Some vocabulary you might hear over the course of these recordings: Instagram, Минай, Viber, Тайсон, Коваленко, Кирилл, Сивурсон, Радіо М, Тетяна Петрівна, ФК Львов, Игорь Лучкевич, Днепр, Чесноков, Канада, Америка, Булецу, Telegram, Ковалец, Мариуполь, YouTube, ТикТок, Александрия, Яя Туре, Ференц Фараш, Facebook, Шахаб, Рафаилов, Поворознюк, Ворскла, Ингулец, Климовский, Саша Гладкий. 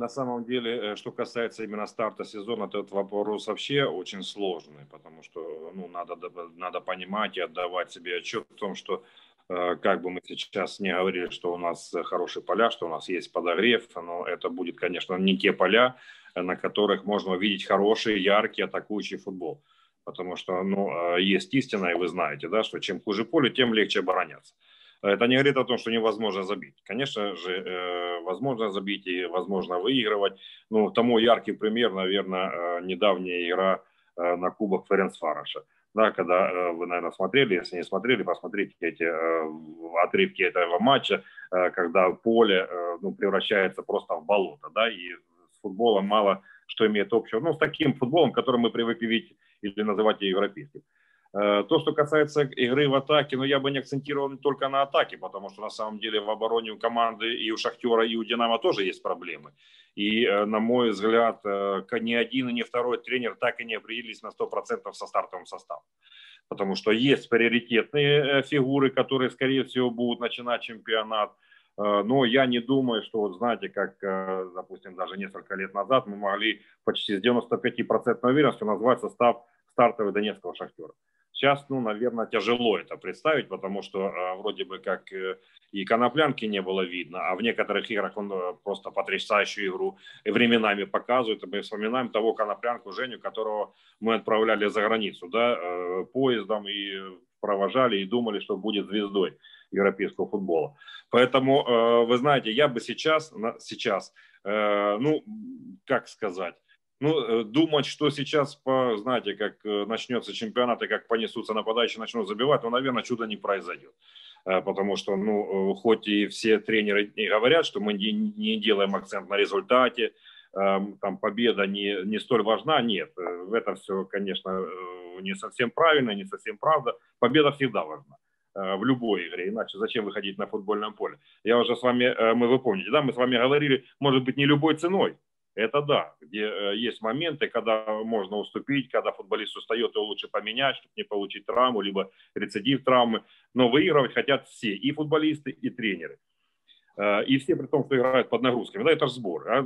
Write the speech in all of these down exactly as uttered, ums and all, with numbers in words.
на самом деле, что касается именно старта сезона, то этот вопрос вообще очень сложный, потому что ну, надо, надо понимать и отдавать себе отчет в том, что как бы мы сейчас не говорили, что у нас хорошие поля, что у нас есть подогрев, но это будет, конечно, не те поля, на которых можно увидеть хороший, яркий, атакующий футбол. Потому что ну, есть истина, и вы знаете, да, что чем хуже поле, тем легче обороняться. Это не говорит о том, что невозможно забить. Конечно же, возможно забить и возможно выигрывать. Ну, тому яркий пример, наверное, недавняя игра на кубок Ференц Фараша. Да, когда вы, наверное, смотрели, если не смотрели, посмотрите эти отрывки этого матча, когда поле ну, превращается просто в болото, да, и с футболом мало что имеет общего, ну, с таким футболом, который мы привыкли видеть или называть европейским. То, что касается игры в атаке, ну, я бы не акцентировал только на атаке, потому что на самом деле в обороне у команды и у Шахтера, и у Динамо тоже есть проблемы. И, на мой взгляд, ни один и ни второй тренер так и не определились на сто процентов со стартовым составом. Потому что есть приоритетные фигуры, которые, скорее всего, будут начинать чемпионат. Но я не думаю, что, вот знаете, как, допустим, даже несколько лет назад мы могли почти с девяносто пять процентов уверенностью назвать состав стартового Донецкого Шахтера. Сейчас, ну, наверное, тяжело это представить, потому что э, вроде бы как э, и Коноплянки не было видно, а в некоторых играх он э, просто потрясающую игру временами показывает. Мы вспоминаем того Коноплянку Женю, которого мы отправляли за границу, да, э, поездом и провожали, и думали, что будет звездой европейского футбола. Поэтому, э, вы знаете, я бы сейчас, на, сейчас э, ну, как сказать, Ну, думать, что сейчас, знаете, как начнется чемпионат и как понесутся нападающие, начнут забивать, ну, наверное, чудо не произойдет. Потому что, ну, хоть и все тренеры говорят, что мы не делаем акцент на результате, там, победа не, не столь важна, нет. Это все, конечно, не совсем правильно, не совсем правда. Победа всегда важна. В любой игре, иначе зачем выходить на футбольное поле? Я уже с вами, мы, вы помните, да, мы с вами говорили, может быть, не любой ценой. Это да, где есть моменты, когда можно уступить, когда футболист устает, его лучше поменять, чтобы не получить травму, либо рецидив травмы. Но выигрывать хотят все, и футболисты, и тренеры. И все при том, что играют под нагрузками. Да, это же сбор. А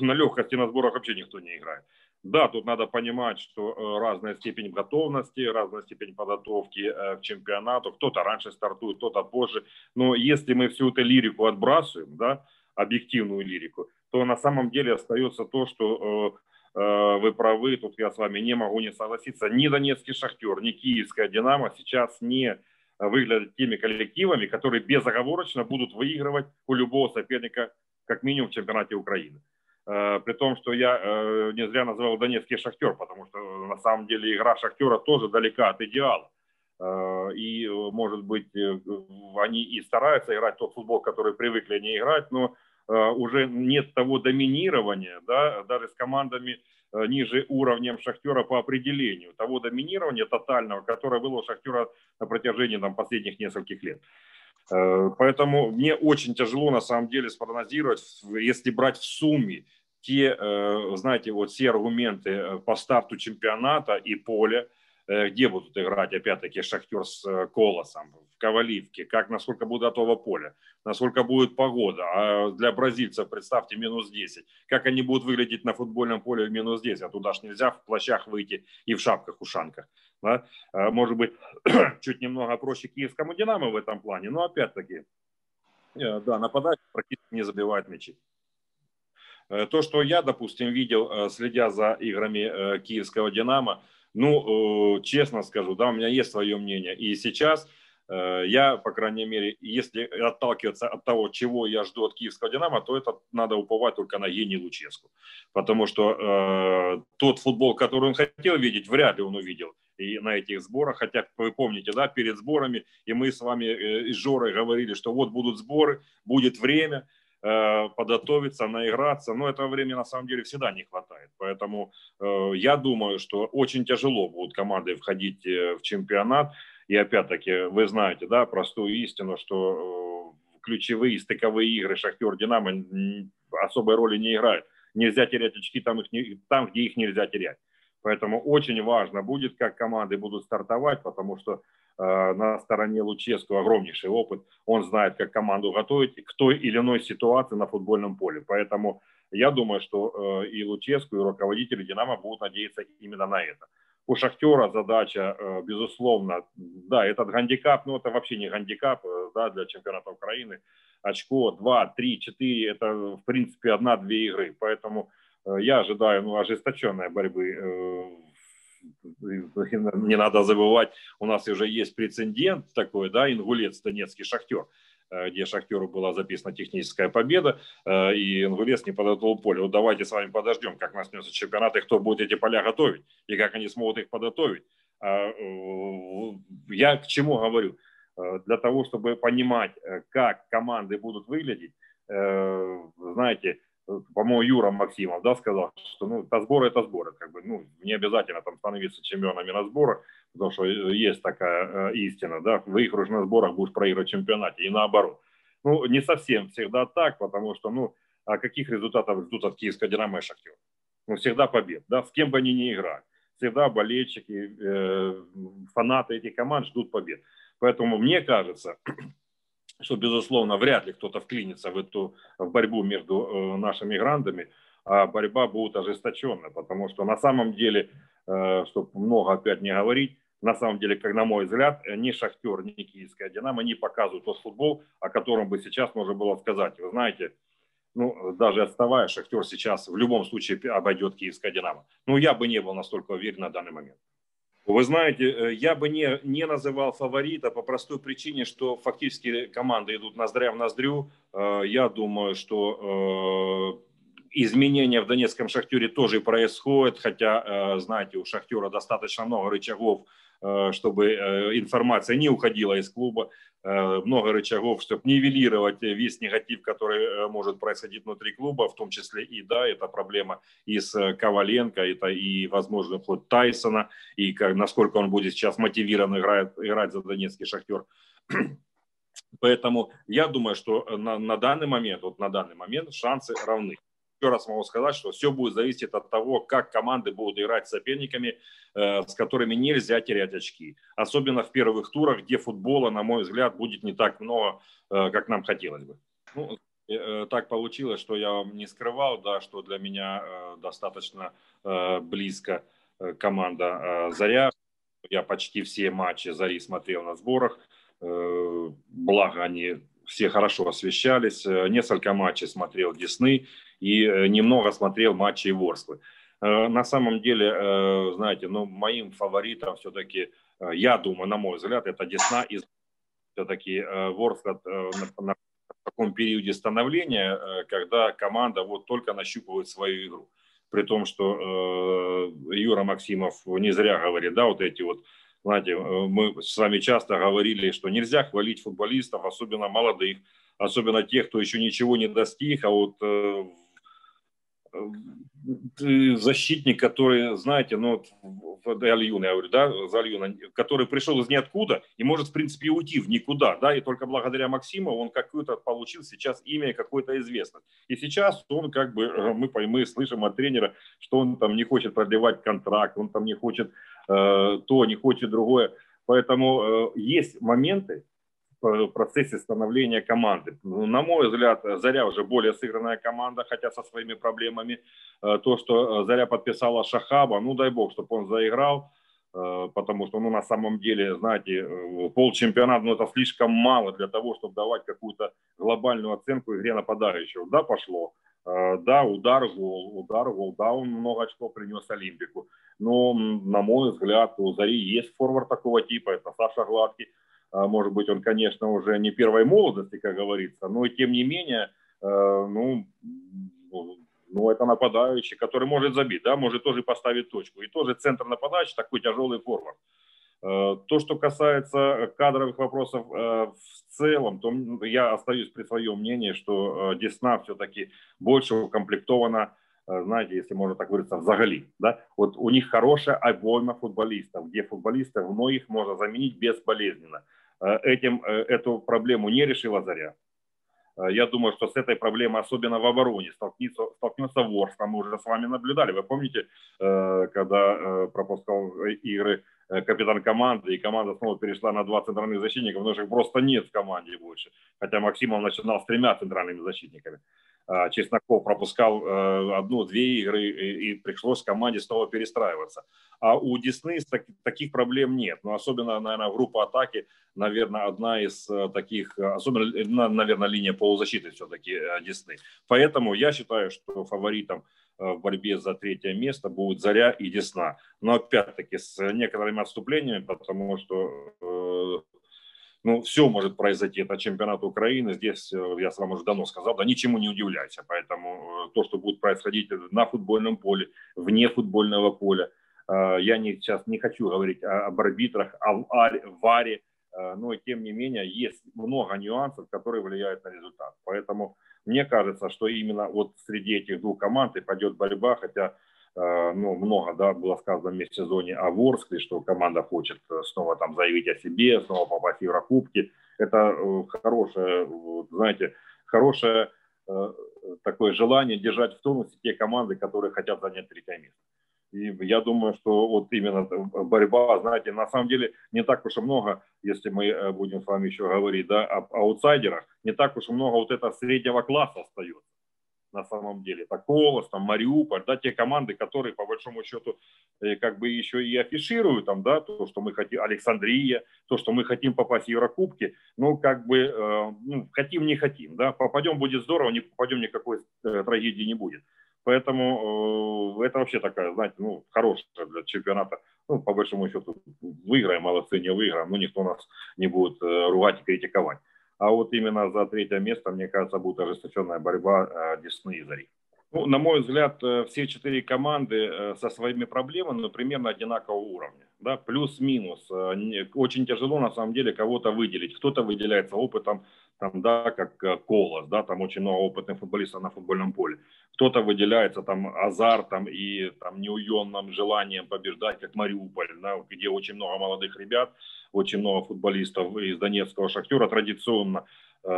на легкости на сборах вообще никто не играет. Да, тут надо понимать, что разная степень готовности, разная степень подготовки к чемпионату. Кто-то раньше стартует, кто-то позже. Но если мы всю эту лирику отбрасываем, да, объективную лирику, то на самом деле остается то, что э, вы правы, тут я с вами не могу не согласиться, ни Донецкий Шахтер, ни Киевская Динамо сейчас не выглядят теми коллективами, которые безоговорочно будут выигрывать у любого соперника, как минимум в чемпионате Украины. Э, при том, что я э, не зря называл Донецкий Шахтер, потому что на самом деле игра Шахтера тоже далека от идеала. И, может быть, они и стараются играть тот футбол, который привыкли они играть, но уже нет того доминирования, да, даже с командами ниже уровнем Шахтера по определению, того доминирования тотального, которое было у Шахтера на протяжении там, последних нескольких лет. Поэтому мне очень тяжело, на самом деле, спрогнозировать, если брать в сумме те, знаете, вот все аргументы по старту чемпионата и поля, где будут играть, опять-таки, Шахтер с Колосом, в Коваливке, как, насколько будет готово поле, насколько будет погода. А для бразильцев, представьте, минус десять. Как они будут выглядеть на футбольном поле в минус десять? А туда ж нельзя в плащах выйти и в шапках-ушанках. Да? Может быть, чуть немного проще киевскому «Динамо» в этом плане, но, опять-таки, да, нападающий практически не забивает мячи. То, что я, допустим, видел, следя за играми киевского «Динамо», ну, честно скажу, да, у меня есть свое мнение. И сейчас я, по крайней мере, если отталкиваться от того, чего я жду от киевского «Динамо», то это надо уповать только на Евгения Луческу. Потому что э, тот футбол, который он хотел видеть, вряд ли он увидел и на этих сборах. Хотя, вы помните, да, перед сборами, и мы с вами, э, с Жорой говорили, что вот будут сборы, будет время подготовиться, наиграться, но этого времени на самом деле всегда не хватает. Поэтому э, я думаю, что очень тяжело будут команды входить в чемпионат. И опять-таки, вы знаете, да, простую истину, что э, ключевые стыковые игры Шахтер-Динамо особой роли не играют. Нельзя терять очки там, их не, там, где их нельзя терять. Поэтому очень важно будет, как команды будут стартовать, потому что э, на стороне Луческу огромнейший опыт. Он знает, как команду готовить к той или иной ситуации на футбольном поле. Поэтому Я думаю, что и Луческу, и руководители «Динамо» будут надеяться именно на это. У «Шахтера» задача, безусловно, да, этот гандикап, но это вообще не гандикап, да, для чемпионата Украины. Очко два, три, четыре, это, в принципе, одна-две игры. Поэтому я ожидаю, ну, ожесточенной борьбы. Не надо забывать, у нас уже есть прецедент такой, да, Ингулец, Донецкий Шахтер, где Шахтеру была записана техническая победа, и Ингулец не подготовил поле. Вот давайте с вами подождем, как начнется чемпионат, и кто будет эти поля готовить, и как они смогут их подготовить. Я к чему говорю? Для того, чтобы понимать, как команды будут выглядеть, знаете, по-моему, Юра Максимов, да, сказал, что ну, это сборы, это сборы. Как бы, ну, не обязательно там становиться чемпионами на сборах, потому что есть такая э, истина, да, выиграешь на сборах, будешь проигрывать в чемпионате, и наоборот. Ну, не совсем всегда так, потому что, ну, а каких результатов ждут от Киевского Динамо и Шахтера? Ну, всегда побед, да, с кем бы они ни играли. Всегда болельщики, э, фанаты этих команд ждут побед. Поэтому, мне кажется, что, безусловно, вряд ли кто-то вклинится в эту в борьбу между э, нашими грандами, а борьба будет ожесточенная, потому что на самом деле, э, чтобы много опять не говорить, на самом деле, как на мой взгляд, ни «Шахтер», ни «Киевская Динамо» не показывают тот футбол, о котором бы сейчас можно было сказать. Вы знаете, ну, даже отставая, «Шахтер» сейчас в любом случае обойдет «Киевское Динамо». Ну, я бы не был настолько уверен на данный момент. Вы знаете, я бы не, не называл фаворита по простой причине, что фактически команды идут ноздря в ноздрю. Я думаю, что изменения в донецком «Шахтере» тоже происходят, хотя, знаете, у «Шахтера» достаточно много рычагов, чтобы информация не уходила из клуба, много рычагов, чтобы нивелировать весь негатив, который может происходить внутри клуба, в том числе и, да, это проблема и с Коваленко, это и возможный уход Тайсона, и как, насколько он будет сейчас мотивирован играть, играть за донецкий «Шахтер». Поэтому я думаю, что на, на данный момент, вот на данный момент шансы равны. Еще раз могу сказать, что все будет зависеть от того, как команды будут играть с соперниками, с которыми нельзя терять очки. Особенно в первых турах, где футбола, на мой взгляд, будет не так много, как нам хотелось бы. Ну, так получилось, что я вам не скрывал, да, что для меня достаточно близко команда «Заря». Я почти все матчи «Зари» смотрел на сборах. Благо, они все хорошо освещались. Несколько матчей смотрел «Десны» и немного смотрел матчи «Ворсклы». На самом деле, знаете, ну, моим фаворитом все-таки, я думаю, на мой взгляд, это «Десна». И все-таки «Ворскла» на таком периоде становления, когда команда вот только нащупывает свою игру. При том, что Юра Максимов не зря говорит, да, вот эти вот, знаете, мы с вами часто говорили, что нельзя хвалить футболистов, особенно молодых, особенно тех, кто еще ничего не достиг, а вот защитник, который, знаете, ну, Альюна, я говорю, да, за Альюна, который пришел из ниоткуда и может, в принципе, уйти в никуда, да, и только благодаря Максимову он какой-то получил сейчас имя, какой-то известность. И сейчас он как бы, мы, мы слышим от тренера, что он там не хочет продлевать контракт, он там не хочет э, то, не хочет другое. Поэтому э, есть моменты в процессе становления команды. На мой взгляд, «Заря» уже более сыгранная команда, хотя со своими проблемами. То, что «Заря» подписала Шахаба, ну дай бог, чтобы он заиграл, потому что, ну, на самом деле, знаете, полчемпионата, ну, это слишком мало для того, чтобы давать какую-то глобальную оценку игре нападающего. Да, пошло. Да, удар, гол, удар, гол, да, он много очков принес «Олимпику». Но, на мой взгляд, у «Зари» есть форвард такого типа, это Саша Гладкий. Может быть, он, конечно, уже не первой молодости, как говорится, но и тем не менее, ну, ну, это нападающий, который может забить, да, может тоже поставить точку. И тоже центр нападающий, такой тяжелый форвард. То, что касается кадровых вопросов в целом, то я остаюсь при своем мнении, что «Десна» все-таки больше укомплектована, знаете, если можно так выразиться, взагали, да, вот у них хорошая обойма футболистов, где футболистов многих можно заменить безболезненно. Этим, эту проблему не решила «Заря». Я думаю, что с этой проблемой, особенно в обороне, столкнется, столкнется «Ворскла». Мы уже с вами наблюдали. Вы помните, когда пропускал игры капитан команды, и команда снова перешла на два центральных защитника, потому что их просто нет в команде больше. Хотя Максимов начинал с тремя центральными защитниками. Чесноков пропускал одну-две игры, и пришлось команде снова перестраиваться. А у Десны таких проблем нет. Но особенно, наверное, группа атаки, наверное, одна из таких, особенно, наверное, линия полузащиты все-таки Десны. Поэтому я считаю, что фаворитом в борьбе за третье место будут Заря и Десна. Но опять-таки с некоторыми отступлениями, потому что... Ну, все может произойти. Это чемпионат Украины. Здесь, я сам уже давно сказал, да ничему не удивляйся. Поэтому то, что будет происходить на футбольном поле, вне футбольного поля, я не, сейчас не хочу говорить об арбитрах, о варе, но тем не менее есть много нюансов, которые влияют на результат. Поэтому мне кажется, что именно вот среди этих двух команд и пойдет борьба, хотя... Ну, много, да, было сказано в межсезонье о Ворскле, что команда хочет снова там заявить о себе, снова попасть в Еврокубки. Это хорошее, знаете, хорошее такое желание держать в тонусе те команды, которые хотят занять третье место. И я думаю, что вот именно борьба, знаете, на самом деле не так уж и много, если мы будем с вами еще говорить, да, об аутсайдерах, не так уж и много вот этого среднего класса остается. На самом деле, это Колос, там, Мариуполь, да, те команды, которые, по большому счету, как бы еще и афишируют, там, да, то, что мы хотим, Александрия, то, что мы хотим попасть в Еврокубки, ну, как бы, э, ну, хотим, не хотим, да, попадем, будет здорово, не попадем, никакой э, трагедии не будет. Поэтому э, это вообще такая, знаете, ну, хорошая для чемпионата, ну, по большому счету, выиграем, молодцы, не выиграем, но никто нас не будет э, ругать и критиковать. А вот именно за третье место, мне кажется, будет ожесточенная борьба Десны и Зари. Ну, на мой взгляд, все четыре команды со своими проблемами, но примерно одинакового уровня. Да? Плюс-минус. Очень тяжело, на самом деле, кого-то выделить. Кто-то выделяется опытом, там, да, как Колос, да, там очень много опытных футболистов на футбольном поле. Кто-то выделяется там азартом и там неуемным желанием побеждать, как Мариуполь, да, где очень много молодых ребят, очень много футболистов из Донецкого Шахтера, традиционно э,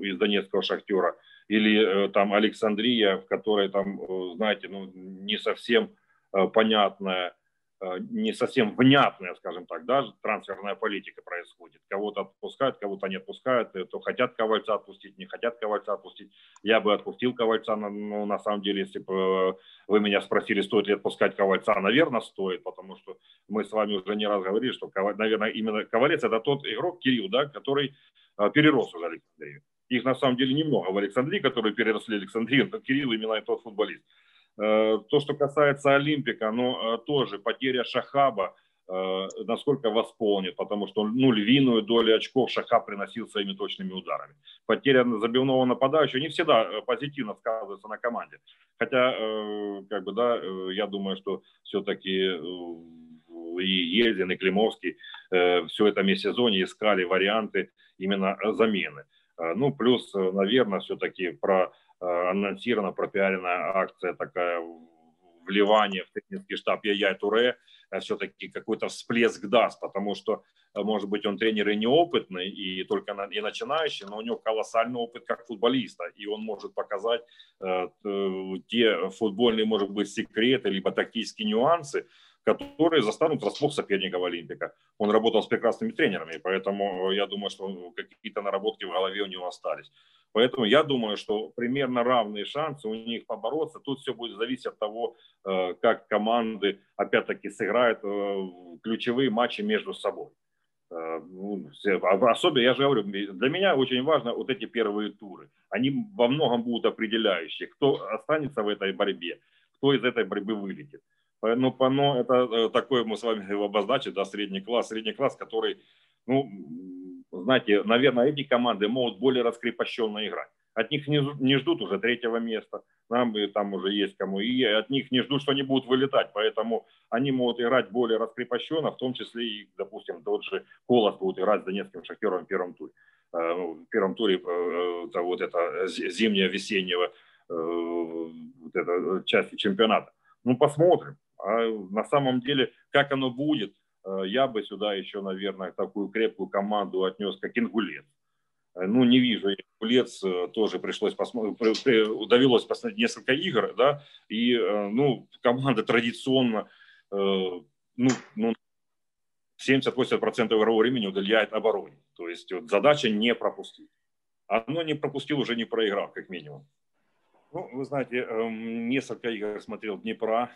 из Донецкого Шахтера. Или э, там Александрия, в которой там, э, знаете, ну, не совсем э, понятная, э, не совсем внятная, скажем так, даже трансферная политика происходит. Кого-то отпускают, кого-то не отпускают, то хотят Ковальца отпустить, не хотят Ковальца отпустить. Я бы отпустил Ковальца, но ну, на самом деле, если бы вы меня спросили, стоит ли отпускать Ковальца, наверное, стоит, потому что мы с вами уже не раз говорили, что, наверное, именно Ковалец – это тот игрок, Кирилл, да, который э, перерос уже Александрию. Их на самом деле немного в Александрии, которые переросли Александрию, но Кирилл именно тот футболист. То, что касается Олимпика, но тоже потеря Шахаба, насколько восполнит, потому что ну, львиную долю очков Шахаб приносил своими точными ударами. Потеря забивного нападающего не всегда позитивно сказывается на команде. Хотя, как бы, да, я думаю, что все-таки... и Ельдин, и Климовский все это межсезонье искали варианты именно замены. Ну, плюс, наверное, все-таки проанонсирована, пропиаренная акция, такая вливание в тренерский штаб Яя Туре, все-таки какой-то всплеск даст, потому что, может быть, он тренер и неопытный, и только и начинающий, но у него колоссальный опыт как футболиста, и он может показать э, те футбольные, может быть, секреты, либо тактические нюансы, которые застанут врасплох соперников Олимпика. Он работал с прекрасными тренерами, поэтому я думаю, что какие-то наработки в голове у него остались. Поэтому я думаю, что примерно равные шансы у них побороться. Тут все будет зависеть от того, как команды, опять-таки, сыграют ключевые матчи между собой. Особенно, я же говорю, для меня очень важно вот эти первые туры. Они во многом будут определяющие, кто останется в этой борьбе, кто из этой борьбы вылетит. Ну, но это такой, мы с вами обозначили, да, средний класс, средний класс, который, ну, знаете, наверное, эти команды могут более раскрепощенно играть. От них не, не ждут уже третьего места, нам там уже есть кому, и от них не ждут, что они будут вылетать, поэтому они могут играть более раскрепощенно, в том числе и, допустим, тот же Колос будет играть с Донецким Шахтером в первом туре. В первом туре это вот это зимнее-весеннего вот это, части чемпионата. Ну, посмотрим. А на самом деле, как оно будет, я бы сюда еще, наверное, такую крепкую команду отнес, как Ингулец. Ну, не вижу. Булецу тоже пришлось посмотреть, довелось посмотреть несколько игр, да, и, ну, команда традиционно, ну, ну семьдесят-восемьдесят процентов игрового времени уделяет обороне. То есть вот, задача не пропустить. оно не пропустил, уже не проиграв, как минимум. Ну, вы знаете, несколько игр смотрел Днепра,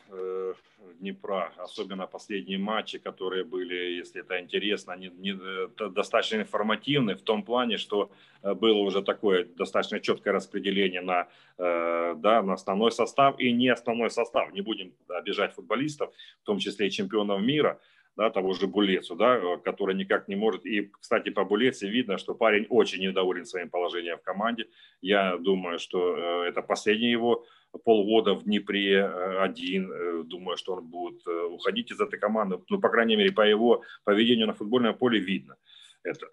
Днепра, особенно последние матчи, которые были, если это интересно, не, не, достаточно информативны в том плане, что было уже такое достаточно четкое распределение на, да, на основной состав и не основной состав. Не будем обижать футболистов, в том числе и чемпионов мира, да, того же Булецу, да, который никак не может. И, кстати, по Булецу видно, что парень очень недоволен своим положением в команде. Я думаю, что это последний его полгода в Днепре один. Думаю, что он будет уходить из этой команды. Ну, по крайней мере, по его поведению на футбольном поле видно это.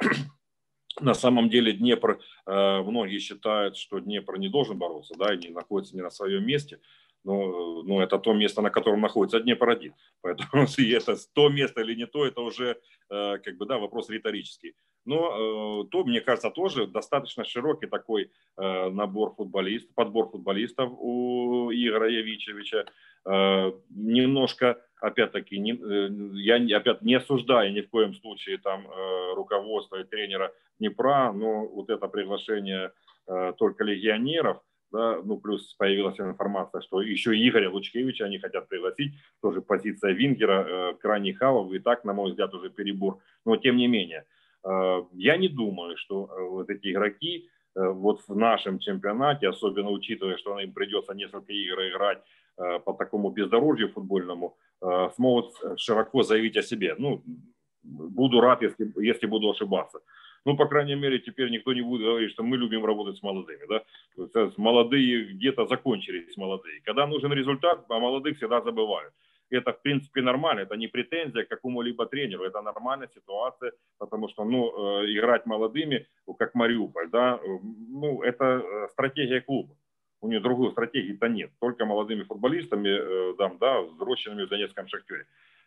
На самом деле Днепр, многие считают, что Днепр не должен бороться, да, и не находится не на своем месте. Но, но это то место, на котором находится Днепр-один. Поэтому это то место или не то, это уже э, как бы, да, вопрос риторический. Но э, то, мне кажется, тоже достаточно широкий такой э, набор футболистов, подбор футболистов у Игоря Явичевича. Э, немножко, опять-таки, не, я опять не осуждаю ни в коем случае там э, руководство и тренера Днепра, но вот это приглашение э, только легионеров. Да, ну, плюс появилась информация, что еще Игоря Лучкевича они хотят пригласить. Тоже позиция вингера, э, крайний халов. И так, на мой взгляд, уже перебор. Но тем не менее, э, я не думаю, что э, вот эти игроки э, вот в нашем чемпионате, особенно учитывая, что им придется несколько игр играть э, по такому бездорожью футбольному, э, смогут широко заявить о себе. Ну, буду рад, если, если буду ошибаться. Ну, по крайней мере, теперь никто не будет говорить, что мы любим работать с молодыми. Да? Молодые где-то закончились, молодые. Когда нужен результат, о молодых всегда забывают. Это, в принципе, нормально. Это не претензия к какому-либо тренеру. Это нормальная ситуация, потому что, ну, играть молодыми, как Мариуполь, да, ну, это стратегия клуба. У нее другой стратегии-то нет. Только молодыми футболистами, там, да, взросшими в Донецком Шахтере.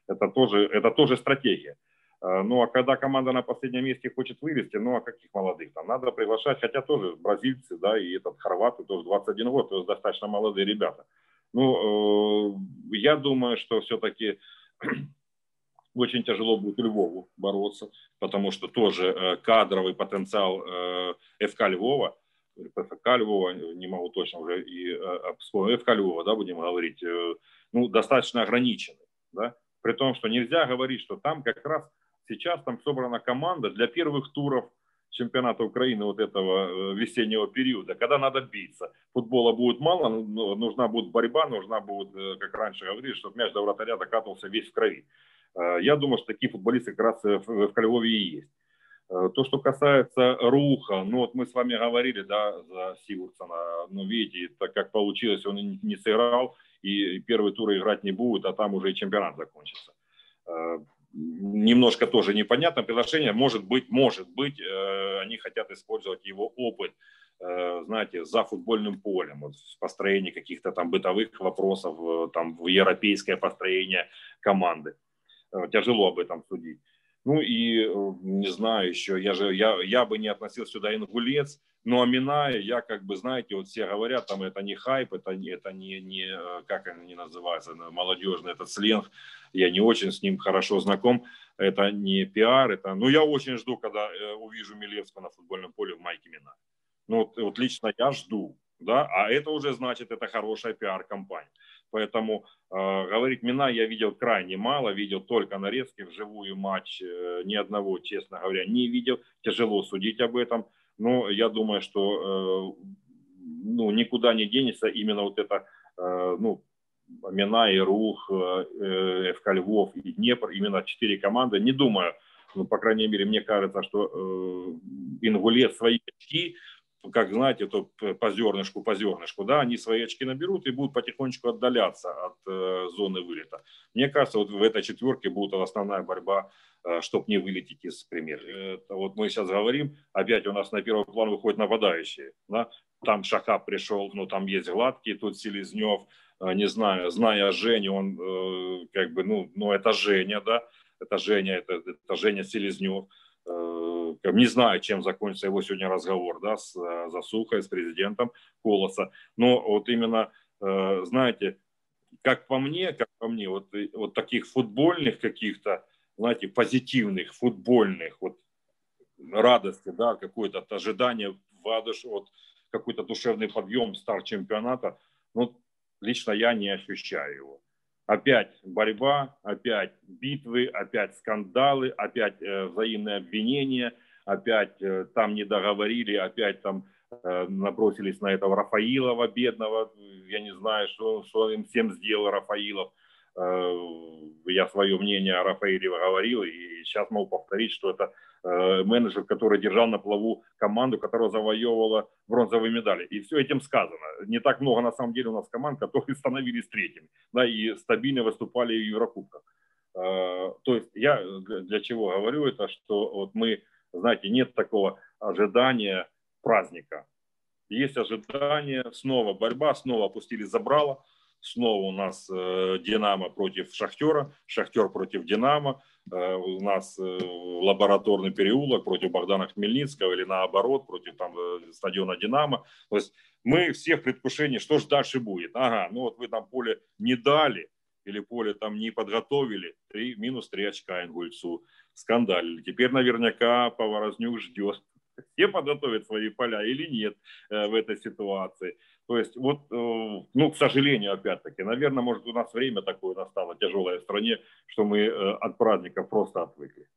Это тоже, это тоже стратегия. Ну, а когда команда на последнем месте хочет вывести, ну, а каких молодых? Там надо приглашать, хотя тоже бразильцы, да, и этот хорваты, тоже двадцать один год, то есть достаточно молодые ребята. Ну, э, я думаю, что все-таки очень тяжело будет Львову бороться, потому что тоже э, кадровый потенциал э, ФК Львова, ФК Львова, не могу точно уже и э, вспомнить, ФК Львова, да, будем говорить, э, ну, достаточно ограниченный, да, при том, что нельзя говорить, что там как раз сейчас там собрана команда для первых туров чемпионата Украины вот этого весеннего периода, когда надо биться. Футбола будет мало, нужна будет борьба, нужна будет, как раньше говорили, чтобы мяч до вратаря докатывался весь в крови. Я думаю, что такие футболисты как раз в Львове и есть. То, что касается Руха, ну вот мы с вами говорили, да, за Сивурсона, но видите, так как получилось, он не сыграл, и первый тур играть не будет, а там уже и чемпионат закончится. Немножко тоже непонятно приглашение. Может быть, может быть, э, они хотят использовать его опыт, э, знаете, за футбольным полем, вот, в построении каких-то там бытовых вопросов, э, там, в европейское построение команды. Э, тяжело об этом судить. Ну и, э, не знаю еще, я, же, я, я бы не относил сюда Ингулец, но о Минае я, как бы, знаете, вот все говорят, там это не хайп, это, это не, не, как они называются, молодежный этот сленг, я не очень с ним хорошо знаком, это не пиар, это, ну я очень жду, когда увижу Милевского на футбольном поле в майке Миная. Ну вот, вот лично я жду, да, а это уже значит, это хорошая пиар-компания. Поэтому э, говорить Минай я видел крайне мало, видел только нарезки, вживую матч, э, ни одного, честно говоря, не видел, тяжело судить об этом. Но я думаю, что э, ну, никуда не денется именно вот это, э, ну, Минай, Рух, э, ФК Львов и Днепр, именно четыре команды. Не думаю, ну, по крайней мере, мне кажется, что э, Ингулец свои очки, как, знаете, то по зернышку, по зернышку, да, они свои очки наберут и будут потихонечку отдаляться от э, зоны вылета. Мне кажется, вот в этой четверке будет основная борьба, э, чтобы не вылететь из премьер-лиги. Вот мы сейчас говорим, опять у нас на первый план выходят нападающие. Да? Там Шахаб пришел, ну там есть Гладкий, тут Селезнев, э, не знаю, зная Женю, он э, как бы, ну, ну это Женя, да, это Женя, это, это Женя Селезнев. Не знаю, чем закончится его сегодня разговор, да, с Засухой, с президентом Колоса. Но вот именно, знаете, как по мне, как по мне, вот, вот таких футбольных каких-то, знаете, позитивных, футбольных, вот радости, да, какое-то ожидание вкладыш от какой-то душевный подъем, старт чемпионата, ну, лично я не ощущаю его. Опять борьба, опять битвы, опять скандалы, опять э, взаимные обвинения, опять э, там не договорили, опять там э, набросились на этого Рафаилова бедного. Я не знаю, что, что им всем сделал Рафаилов. Э, я свое мнение о Рафаилове говорил, и сейчас могу повторить, что это э, менеджер, который держал на плаву команду, которая завоевывала бронзовые медали. И все этим сказано. Не так много на самом деле у нас команд, которые становились третьими, да, и стабильно выступали в Еврокубках. Э, то есть я для чего говорю это, что вот мы, знаете, нет такого ожидания праздника. Есть ожидание, снова борьба, снова опустили забрало, снова у нас э, Динамо против Шахтера, Шахтер против Динамо, э, у нас э, лабораторный переулок против Богдана Хмельницкого или наоборот, против там, э, стадиона Динамо. То есть мы все в предвкушении, что же дальше будет. Ага, ну вот вы там поле не дали или поле там не подготовили, три, минус три очка Ингульцу. Скандалили. Теперь наверняка Поворознюк ждет, все подготовят свои поля или нет э, в этой ситуации. То есть вот, э, ну, к сожалению, опять-таки, наверное, может, у нас время такое настало тяжелое в стране, что мы э, от праздников просто отвыкли.